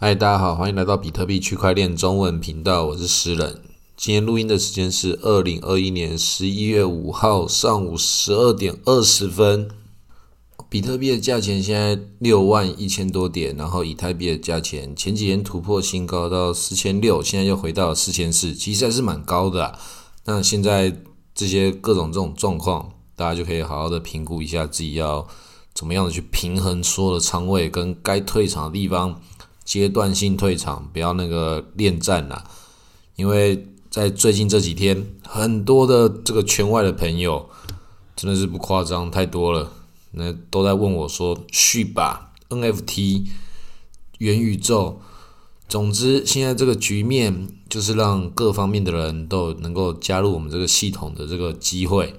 嗨，大家好，欢迎来到比特币区块链中文频道，我是诗人。今天录音的时间是2021年11月5号上午12点20分。比特币的价钱现在61000多点，然后以太币的价钱前几天突破新高到4600，现在又回到4400，其实还是蛮高的啦。那现在这些各种这种状况，大家就可以好好的评估一下自己要怎么样的去平衡所有的仓位跟该退场的地方。阶段性退场，不要那个恋战啦，因为在最近这几天，很多的这个圈外的朋友，真的是不夸张，太多了，那都在问我说Shiba、NFT、元宇宙，总之现在这个局面就是让各方面的人都能够加入我们这个系统的这个机会。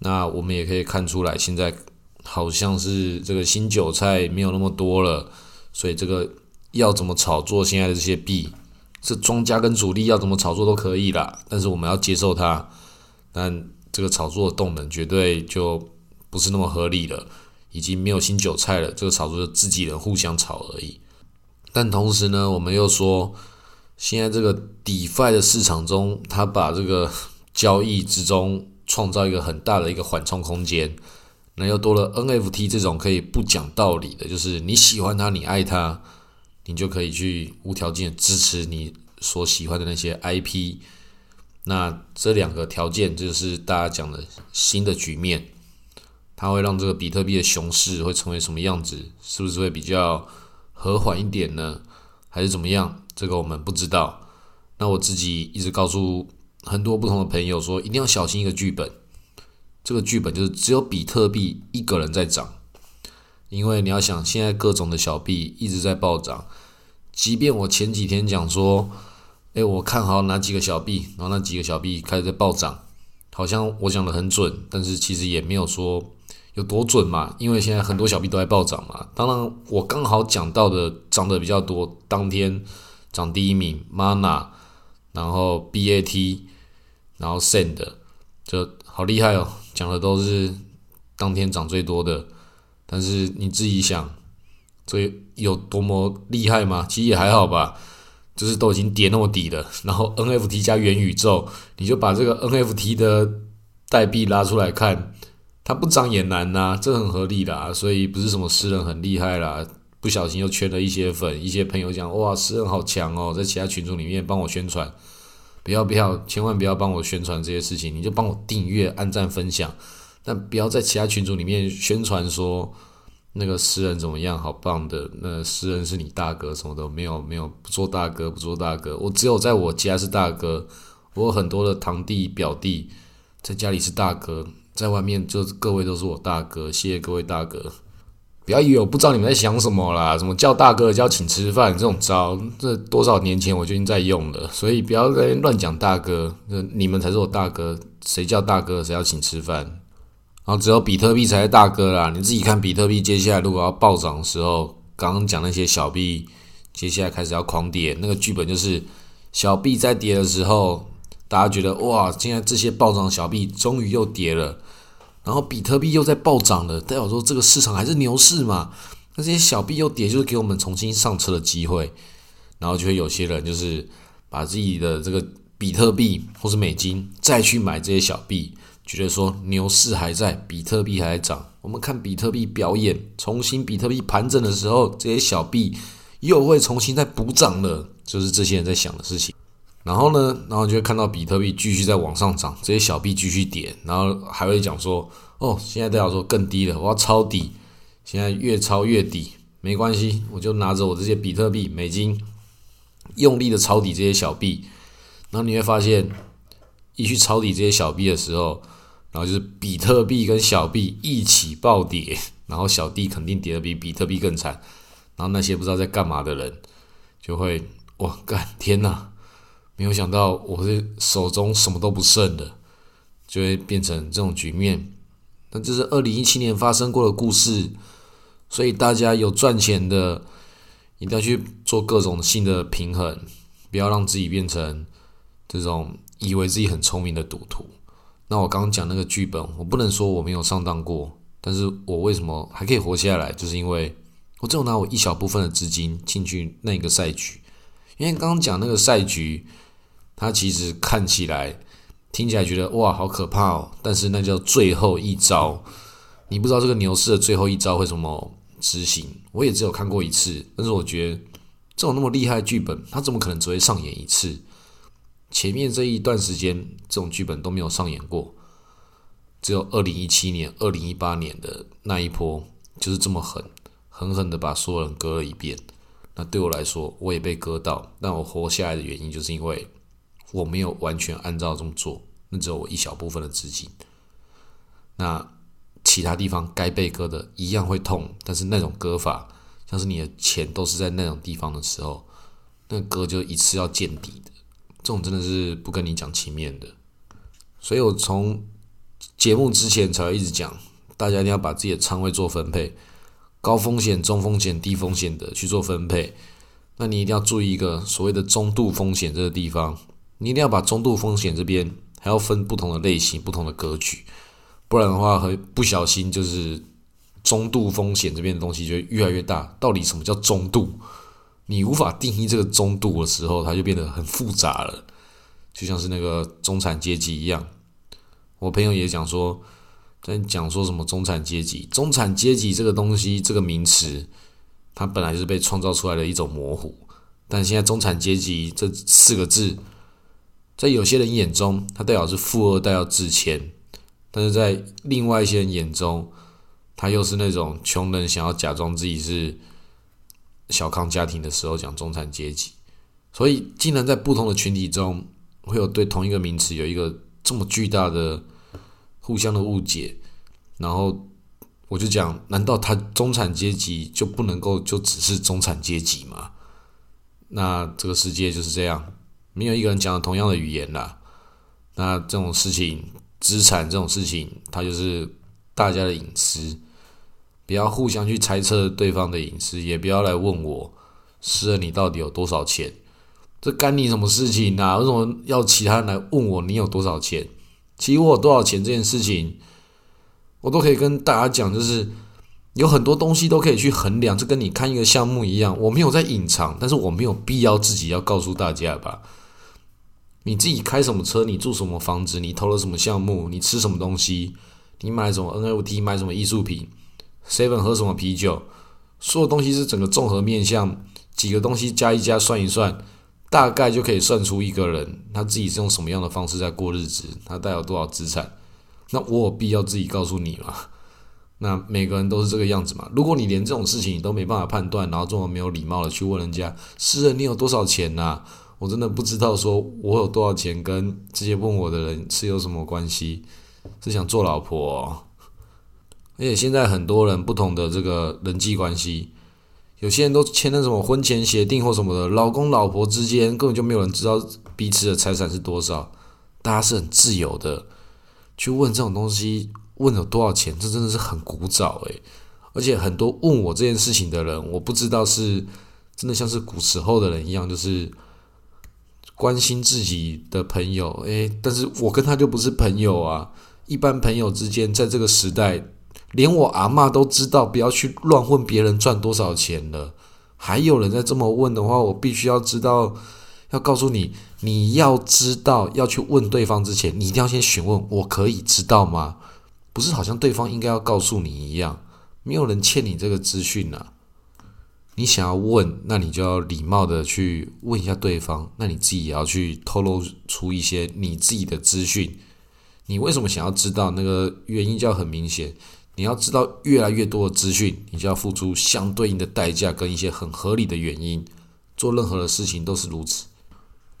那我们也可以看出来，现在好像是这个新韭菜没有那么多了，所以这个要怎么炒作现在的这些币，是庄家跟主力要怎么炒作都可以啦，但是我们要接受它，但这个炒作的动能绝对就不是那么合理了，已经没有新韭菜了，这个炒作就自己人互相炒而已。但同时呢，我们又说现在这个 DeFi 的市场中，它把这个交易之中创造一个很大的一个缓冲空间，那又多了 NFT 这种可以不讲道理的，就是你喜欢它，你爱它，你就可以去无条件支持你所喜欢的那些 IP。 那这两个条件就是大家讲的新的局面，它会让这个比特币的熊市会成为什么样子，是不是会比较和缓一点呢，还是怎么样，这个我们不知道。那我自己一直告诉很多不同的朋友说，一定要小心一个剧本，这个剧本就是只有比特币一个人在涨。因为你要想，现在各种的小币一直在暴涨，即便我前几天讲说我看好哪几个小币，然后那几个小币开始在暴涨，好像我讲的很准，但是其实也没有说有多准嘛，因为现在很多小币都在暴涨嘛。当然我刚好讲到的涨得比较多，当天涨第一名 Mana， 然后 BAT， 然后 Sand， 就好厉害哦，讲的都是当天涨最多的。但是你自己想，这有多么厉害吗？其实也还好吧，就是都已经跌那么底了，然后 NFT 加元宇宙，你就把这个 NFT 的代币拉出来看，它不涨也难啦，这很合理啦，所以不是什么诗人很厉害啦，不小心又圈了一些粉，一些朋友讲哇诗人好强哦，在其他群组里面帮我宣传，不要，千万不要帮我宣传这些事情，你就帮我订阅、按赞、分享。但不要在其他群组里面宣传说那个诗人怎么样好棒的，那诗人是你大哥什么的，没有，不做大哥，我只有在我家是大哥，我有很多的堂弟表弟在家里是大哥，在外面就是各位都是我大哥，谢谢各位大哥。不要以为我不知道你们在想什么啦，什么叫大哥叫请吃饭这种招，这多少年前我就已经在用了，所以不要在那边乱讲大哥，你们才是我大哥，谁叫大哥谁要请吃饭，然后只有比特币才是大哥啦，你自己看比特币接下来如果要暴涨的时候，刚刚讲那些小币接下来开始要狂跌，那个剧本就是小币在跌的时候，大家觉得哇现在这些暴涨小币终于又跌了，然后比特币又在暴涨了，代表说这个市场还是牛市嘛，那这些小币又跌就是给我们重新上车的机会，然后就会有些人就是把自己的这个比特币或是美金再去买这些小币，觉得说牛市还在，比特币还在涨，我们看比特币表演，重新比特币盘整的时候，这些小币又会重新再补涨了，就是这些人在想的事情。然后就会看到比特币继续在往上涨，这些小币继续跌，然后还会讲说现在代表说更低了，我要抄底，现在越抄越底，没关系，我就拿着我这些比特币美金用力的抄底这些小币。然后你会发现一去抄底这些小币的时候，然后就是比特币跟小币一起暴跌，然后小币肯定跌得比比特币更惨，然后那些不知道在干嘛的人就会哇干天哪，没有想到我这手中什么都不剩的，就会变成这种局面。那这是2017年发生过的故事，所以大家有赚钱的一定要去做各种性的平衡，不要让自己变成这种以为自己很聪明的赌徒。那我刚刚讲那个剧本，我不能说我没有上当过，但是我为什么还可以活下来，就是因为我只有拿我一小部分的资金进去那个赛局，因为刚刚讲那个赛局，它其实看起来听起来觉得哇好可怕哦，但是那叫最后一招，你不知道这个牛市的最后一招会怎么执行。我也只有看过一次，但是我觉得这种那么厉害的剧本，它怎么可能只会上演一次？前面这一段时间这种剧本都没有上演过，只有2017年2018年的那一波就是这么狠狠的把所有人割了一遍。那对我来说，我也被割到，但我活下来的原因就是因为我没有完全按照这么做，那只有我一小部分的资金。那其他地方该被割的一样会痛，但是那种割法，像是你的钱都是在那种地方的时候，那割就一次要见底的，这种真的是不跟你讲情面的。所以我从节目之前才会一直讲，大家一定要把自己的仓位做分配，高风险、中风险、低风险的去做分配。那你一定要注意一个所谓的中度风险这个地方，你一定要把中度风险这边还要分不同的类型、不同的格局，不然的话很不小心就是中度风险这边的东西就会越来越大。到底什么叫中度？你无法定义这个中度的时候，它就变得很复杂了，就像是那个中产阶级一样。我朋友也讲说，在讲说什么中产阶级，中产阶级这个东西，这个名词，它本来就是被创造出来的一种模糊，但现在中产阶级这四个字，在有些人眼中，它代表是富二代要自谦，但是在另外一些人眼中，它又是那种穷人想要假装自己是小康家庭的时候讲中产阶级。所以，竟然在不同的群体中，会有对同一个名词有一个这么巨大的互相的误解。然后我就讲，难道他中产阶级就不能够就只是中产阶级吗？那这个世界就是这样，没有一个人讲同样的语言啦。那这种事情，资产这种事情，它就是大家的隐私，不要互相去猜测对方的隐私，也不要来问我私人你到底有多少钱，这干你什么事情啊？为什么要其他人来问我你有多少钱？其实我有多少钱这件事情，我都可以跟大家讲，就是有很多东西都可以去衡量，这跟你看一个项目一样，我没有在隐藏，但是我没有必要自己要告诉大家吧。你自己开什么车，你住什么房子，你投了什么项目，你吃什么东西，你买什么 NFT， 买什么艺术品， 7 喝什么啤酒，所有东西是整个综合面向，几个东西加一加算一算，大概就可以算出一个人他自己是用什么样的方式在过日子，他带有多少资产。那我有必要自己告诉你吗？那每个人都是这个样子嘛。如果你连这种事情你都没办法判断，然后这么没有礼貌的去问人家私人你有多少钱啊，我真的不知道说我有多少钱跟直接问我的人是有什么关系，是想做老婆哦。而且现在很多人不同的这个人际关系，有些人都签了什么婚前协定或什么的，老公老婆之间根本就没有人知道彼此的财产是多少，大家是很自由的去问这种东西，问有多少钱，这真的是很古早欸。而且很多问我这件事情的人，我不知道是真的像是古时候的人一样，就是关心自己的朋友欸，但是我跟他就不是朋友啊。一般朋友之间在这个时代，连我阿嬷都知道不要去乱问别人赚多少钱了，还有人在这么问的话，我必须要知道，要告诉你，你要知道要去问对方之前，你一定要先询问我可以知道吗？不是好像对方应该要告诉你一样，没有人欠你这个资讯啊。你想要问，那你就要礼貌的去问一下对方，那你自己也要去透露出一些你自己的资讯。你为什么想要知道？那个原因就要很明显。你要知道越来越多的资讯，你就要付出相对应的代价跟一些很合理的原因，做任何的事情都是如此。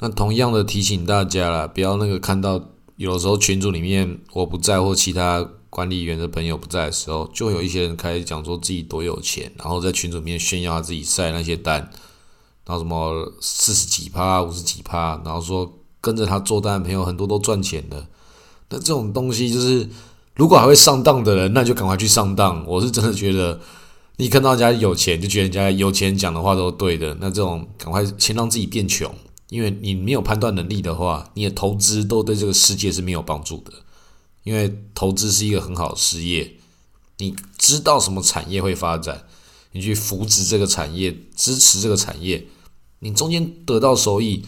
那同样的提醒大家啦，不要看到有的时候群组里面我不在或其他管理员的朋友不在的时候，就有一些人开始讲说自己多有钱，然后在群组里面炫耀他自己晒那些单，然后什么40几%、50几%，然后说跟着他做单的朋友很多都赚钱了。那这种东西就是如果还会上当的人，那就赶快去上当。我是真的觉得，你看到人家有钱，就觉得人家有钱讲的话都对的。那这种赶快先让自己变穷，因为你没有判断能力的话，你的投资都对这个世界是没有帮助的。因为投资是一个很好的事业，你知道什么产业会发展，你去扶植这个产业，支持这个产业，你中间得到收益。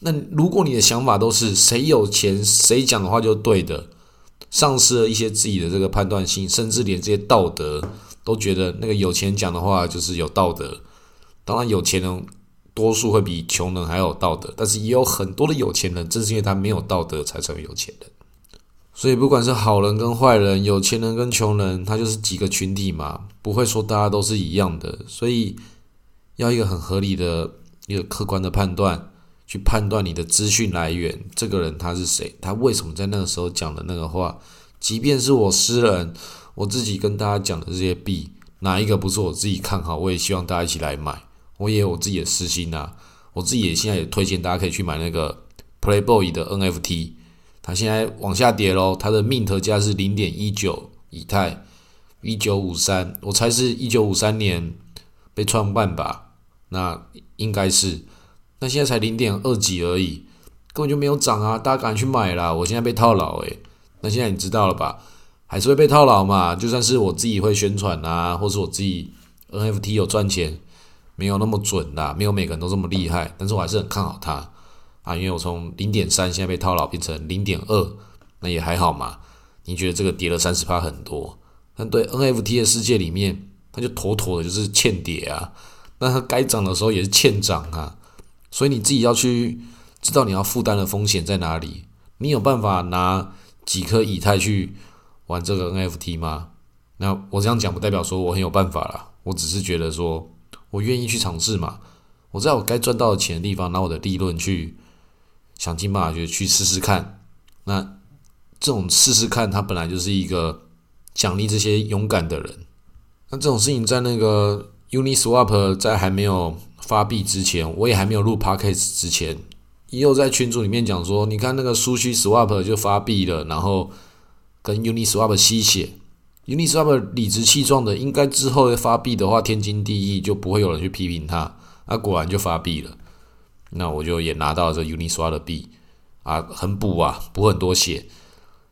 那如果你的想法都是谁有钱谁讲的话就对的，丧失了一些自己的这个判断性，甚至连这些道德都觉得那个有钱人讲的话就是有道德。当然有钱人多数会比穷人还有道德，但是也有很多的有钱人正是因为他没有道德才成为有钱人。所以不管是好人跟坏人，有钱人跟穷人，他就是几个群体嘛，不会说大家都是一样的。所以要一个很合理的一个客观的判断，去判断你的资讯来源，这个人他是谁，他为什么在那个时候讲的那个话。即便是我私人我自己跟大家讲的这些币，哪一个不是我自己看好，我也希望大家一起来买。我也有我自己的私心啊，我自己也现在也推荐大家可以去买那个 Playboy 的 NFT，它现在往下跌咯，它的 mint 价是 0.19 以太 1953， 我猜是1953年被创办吧，那应该是，那现在才 0.2 几而已，根本就没有涨啊，大家赶紧去买啦，我现在被套牢欸。那现在你知道了吧，还是会被套牢嘛，就算是我自己会宣传啊，或是我自己 NFT 有赚钱，没有那么准啦，没有每个人都这么厉害，但是我还是很看好它啊，因为我从 0.3 现在被套牢变成 0.2， 那也还好嘛。你觉得这个跌了 30% 很多，但对 NFT 的世界里面，它就妥妥的就是欠跌啊。那它该涨的时候也是欠涨啊。所以你自己要去知道你要负担的风险在哪里。你有办法拿几颗以太去玩这个 NFT 吗？那我这样讲不代表说我很有办法啦，我只是觉得说我愿意去尝试嘛。我在我该赚到的钱的地方，拿我的利润去想尽办法去试试看。那这种试试看，它本来就是一个奖励这些勇敢的人。那这种事情在那个 Uniswap 在还没有发币之前，我也还没有录 Podcast 之前，也有在群组里面讲说，你看那个 Sushi Swap 就发币了，然后跟 Uniswap 吸血， Uniswap 理直气壮的，应该之后发币的话天经地义，就不会有人去批评它。那果然就发币了。那我就也拿到了这 Uniswap 的币啊，很补啊，补很多血。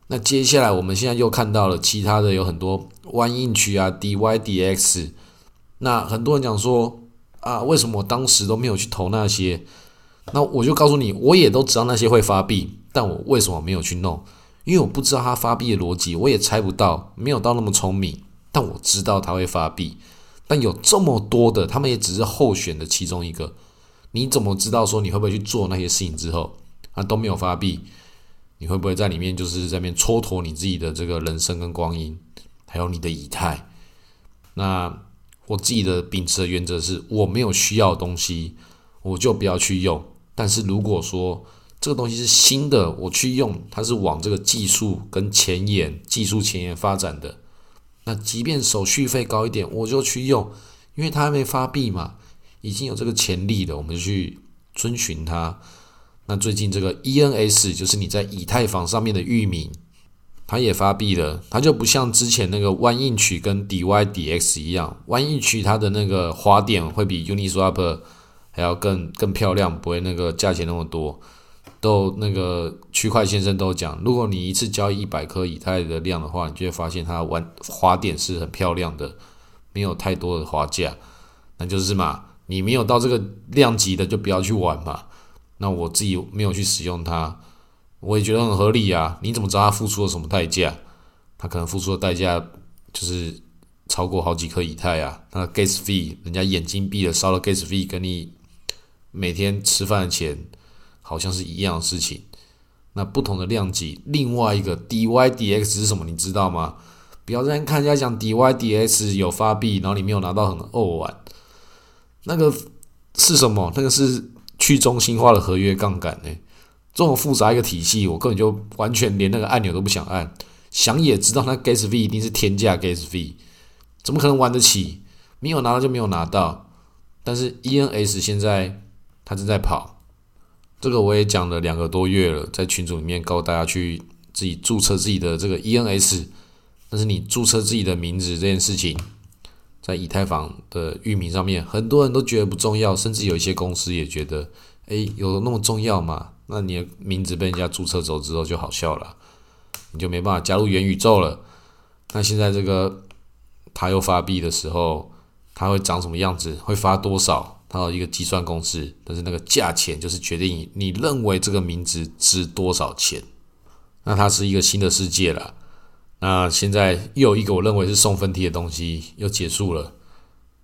那接下来我们现在又看到了其他的有很多 1inch 啊 dydx， 那很多人讲说啊，为什么我当时都没有去投那些？那我就告诉你，我也都知道那些会发币，但我为什么没有去弄？因为我不知道它发币的逻辑，我也猜不到，没有到那么聪明。但我知道它会发币，但有这么多的，他们也只是候选的其中一个。你怎么知道说你会不会去做那些事情之后啊都没有发币，你会不会在里面就是在那边蹉跎你自己的这个人生跟光阴，还有你的以太？那我自己的秉持的原则是，我没有需要的东西我就不要去用。但是如果说这个东西是新的，我去用，它是往这个技术跟前沿技术前沿发展的，那即便手续费高一点我就去用，因为它还没发币嘛，已经有这个潜力了，我们就去遵循它。那最近这个 ENS 就是你在以太坊上面的域名，它也发币了，它就不像之前那个 1inch 跟 dydx 一样， 1inch 它的那个滑点会比 Uniswap 还要更漂亮，不会那个价钱那么多。都那个区块先生都讲，如果你一次交易100颗以太的量的话，你就会发现它滑点是很漂亮的，没有太多的滑价，那就是嘛。你没有到这个量级的就不要去玩嘛。那我自己没有去使用它，我也觉得很合理啊。你怎么知道他付出了什么代价？他可能付出的代价就是超过好几颗以太啊。那 gas fee， 人家眼睛闭了烧了 gas fee， 跟你每天吃饭的钱好像是一样的事情。那不同的量级，另外一个 dydx 是什么？你知道吗？不要再看人家讲 dydx 有发币，然后你没有拿到很偶然。那个是什么？那个是去中心化的合约杠杆欸。这种复杂一个体系，我根本就完全连那个按钮都不想按，想也知道那 gas fee 一定是天价 gas fee， 怎么可能玩得起？没有拿到就没有拿到。但是 ENS 现在它正在跑，这个我也讲了2个多月了，在群组里面告诉大家去自己注册自己的这个 ENS， 但是你注册自己的名字这件事情，在以太坊的域名上面，很多人都觉得不重要，甚至有一些公司也觉得，有那么重要吗？那你的名字被人家注册走之后就好笑了，你就没办法加入元宇宙了。那现在这个他又发币的时候，它会长什么样子，会发多少，它有一个计算公式，但是那个价钱就是决定你认为这个名字值多少钱。那它是一个新的世界啦。那现在又有一个我认为是送分题的东西又结束了，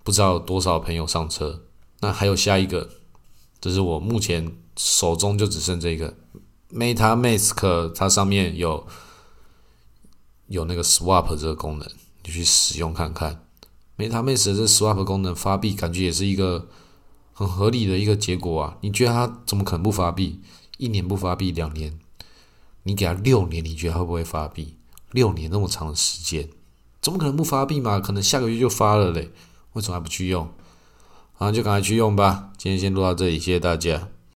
不知道有多少朋友上车。那还有下一个，这是我目前手中就只剩这个 Meta Mask， 它上面有那个 Swap 这个功能，你去使用看看。Meta Mask 的这 Swap 功能发币，感觉也是一个很合理的一个结果啊。你觉得它怎么可能不发币？1年不发币，2年，你给它6年，你觉得它会不会发币？6年那么长的时间，怎么可能不发币嘛？可能下个月就发了嘞，为什么还不去用？好，就赶快去用吧。今天先录到这里，谢谢大家。